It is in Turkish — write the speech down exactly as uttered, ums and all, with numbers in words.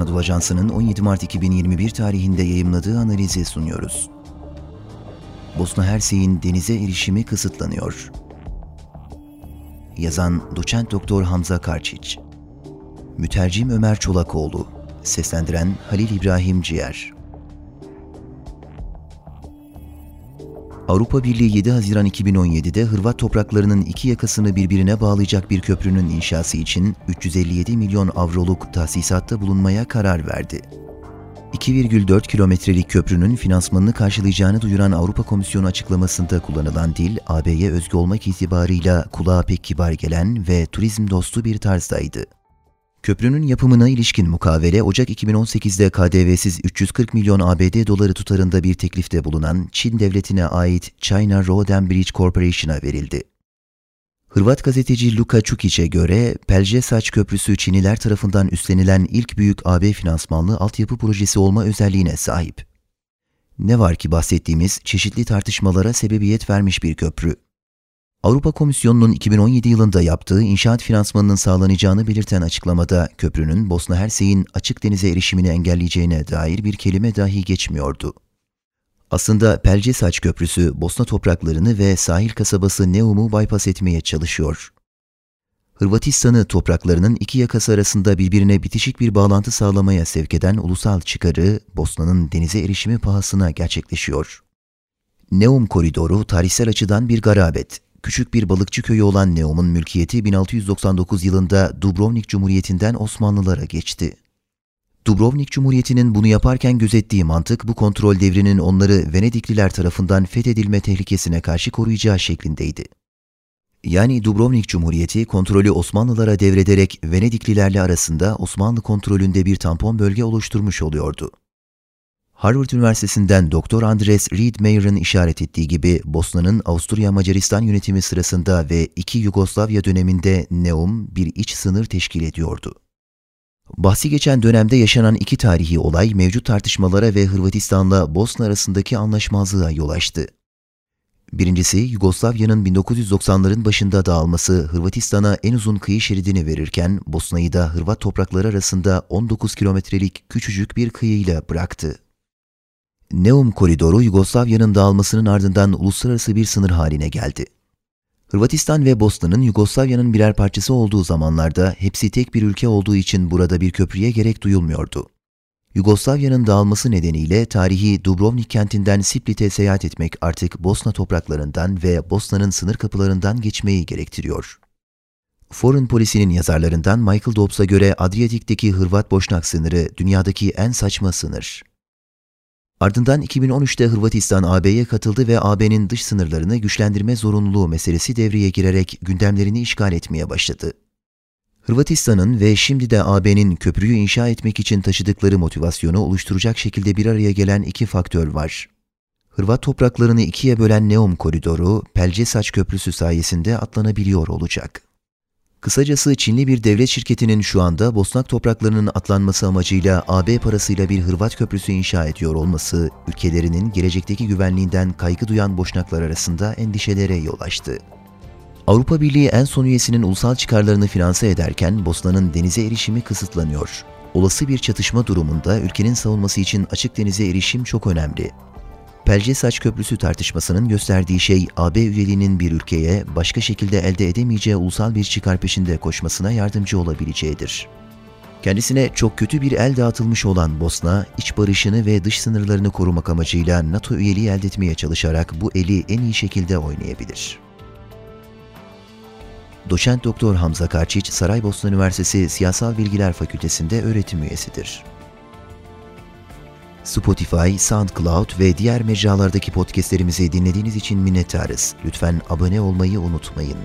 Anadolu Ajansı'nın on yedi Mart iki bin yirmi bir tarihinde yayımladığı analizi sunuyoruz. Bosna Hersek'in denize erişimi kısıtlanıyor. Yazan Doçent Doktor Hamza Karçiç, mütercim Ömer Çolakoğlu, seslendiren Halil İbrahim Ciyer. Avrupa Birliği yedi Haziran iki bin on yedi'de Hırvat topraklarının iki yakasını birbirine bağlayacak bir köprünün inşası için üç yüz elli yedi milyon avroluk tahsisatta bulunmaya karar verdi. iki virgül dört kilometrelik köprünün finansmanını karşılayacağını duyuran Avrupa Komisyonu açıklamasında kullanılan dil, A B'ye özgü olmak itibarıyla kulağa pek kibar gelen ve turizm dostu bir tarzdaydı. Köprünün yapımına ilişkin mukavele, Ocak iki bin on sekiz'de K D V'siz üç yüz kırk milyon A B D doları tutarında bir teklifte bulunan Çin devletine ait China Road and Bridge Corporation'a verildi. Hırvat gazeteci Luka Čukić'e göre, Pelješac Köprüsü Çinliler tarafından üstlenilen ilk büyük A B finansmanlı altyapı projesi olma özelliğine sahip. Ne var ki bahsettiğimiz çeşitli tartışmalara sebebiyet vermiş bir köprü. Avrupa Komisyonu'nun iki bin on yedi yılında yaptığı inşaat finansmanının sağlanacağını belirten açıklamada köprünün Bosna Hersek'in açık denize erişimini engelleyeceğine dair bir kelime dahi geçmiyordu. Aslında Pelješac Köprüsü Bosna topraklarını ve sahil kasabası Neum'u bypass etmeye çalışıyor. Hırvatistan'ı topraklarının iki yakası arasında birbirine bitişik bir bağlantı sağlamaya sevk eden ulusal çıkarı Bosna'nın denize erişimi pahasına gerçekleşiyor. Neum koridoru tarihsel açıdan bir garabet. Küçük bir balıkçı köyü olan Neum'un mülkiyeti bin altı yüz doksan dokuz yılında Dubrovnik Cumhuriyeti'nden Osmanlılara geçti. Dubrovnik Cumhuriyeti'nin bunu yaparken gözettiği mantık bu kontrol devrinin onları Venedikliler tarafından fethedilme tehlikesine karşı koruyacağı şeklindeydi. Yani Dubrovnik Cumhuriyeti kontrolü Osmanlılara devrederek Venediklilerle arasında Osmanlı kontrolünde bir tampon bölge oluşturmuş oluyordu. Harvard Üniversitesi'nden Doktor Andres Reed Mayer'ın işaret ettiği gibi Bosna'nın Avusturya-Macaristan yönetimi sırasında ve iki Yugoslavya döneminde Neum bir iç sınır teşkil ediyordu. Bahsi geçen dönemde yaşanan iki tarihi olay mevcut tartışmalara ve Hırvatistan'la Bosna arasındaki anlaşmazlığa yol açtı. Birincisi, Yugoslavya'nın bin dokuz yüz doksanların başında dağılması Hırvatistan'a en uzun kıyı şeridini verirken Bosna'yı da Hırvat toprakları arasında on dokuz kilometrelik küçücük bir kıyıyla bıraktı. Neum koridoru Yugoslavya'nın dağılmasının ardından uluslararası bir sınır haline geldi. Hırvatistan ve Bosna'nın Yugoslavya'nın birer parçası olduğu zamanlarda hepsi tek bir ülke olduğu için burada bir köprüye gerek duyulmuyordu. Yugoslavya'nın dağılması nedeniyle tarihi Dubrovnik kentinden Split'e seyahat etmek artık Bosna topraklarından ve Bosna'nın sınır kapılarından geçmeyi gerektiriyor. Foreign Policy'nin yazarlarından Michael Dobbs'a göre Adriyatik'teki Hırvat-Boşnak sınırı dünyadaki en saçma sınır. Ardından iki bin on üç'te Hırvatistan A B'ye katıldı ve A B'nin dış sınırlarını güçlendirme zorunluluğu meselesi devreye girerek gündemlerini işgal etmeye başladı. Hırvatistan'ın ve şimdi de A B'nin köprüyü inşa etmek için taşıdıkları motivasyonu oluşturacak şekilde bir araya gelen iki faktör var. Hırvat topraklarını ikiye bölen Neum koridoru, Pelješac Köprüsü sayesinde atlanabiliyor olacak. Kısacası Çinli bir devlet şirketinin şu anda Bosnak topraklarının atlanması amacıyla A B parasıyla bir Hırvat köprüsü inşa ediyor olması, ülkelerinin gelecekteki güvenliğinden kaygı duyan Boşnaklar arasında endişelere yol açtı. Avrupa Birliği en son üyesinin ulusal çıkarlarını finanse ederken Bosna'nın denize erişimi kısıtlanıyor. Olası bir çatışma durumunda ülkenin savunması için açık denize erişim çok önemli. Pelješac Köprüsü tartışmasının gösterdiği şey, A B üyeliğinin bir ülkeye başka şekilde elde edemeyeceği ulusal bir çıkar peşinde koşmasına yardımcı olabileceğidir. Kendisine çok kötü bir el dağıtılmış olan Bosna, iç barışını ve dış sınırlarını korumak amacıyla NATO üyeliği elde etmeye çalışarak bu eli en iyi şekilde oynayabilir. Doçent Doktor Hamza Karçiç, Saraybosna Üniversitesi Siyasal Bilgiler Fakültesi'nde öğretim üyesidir. Spotify, SoundCloud ve diğer mecralardaki podcastlerimizi dinlediğiniz için minnettarız. Lütfen abone olmayı unutmayın.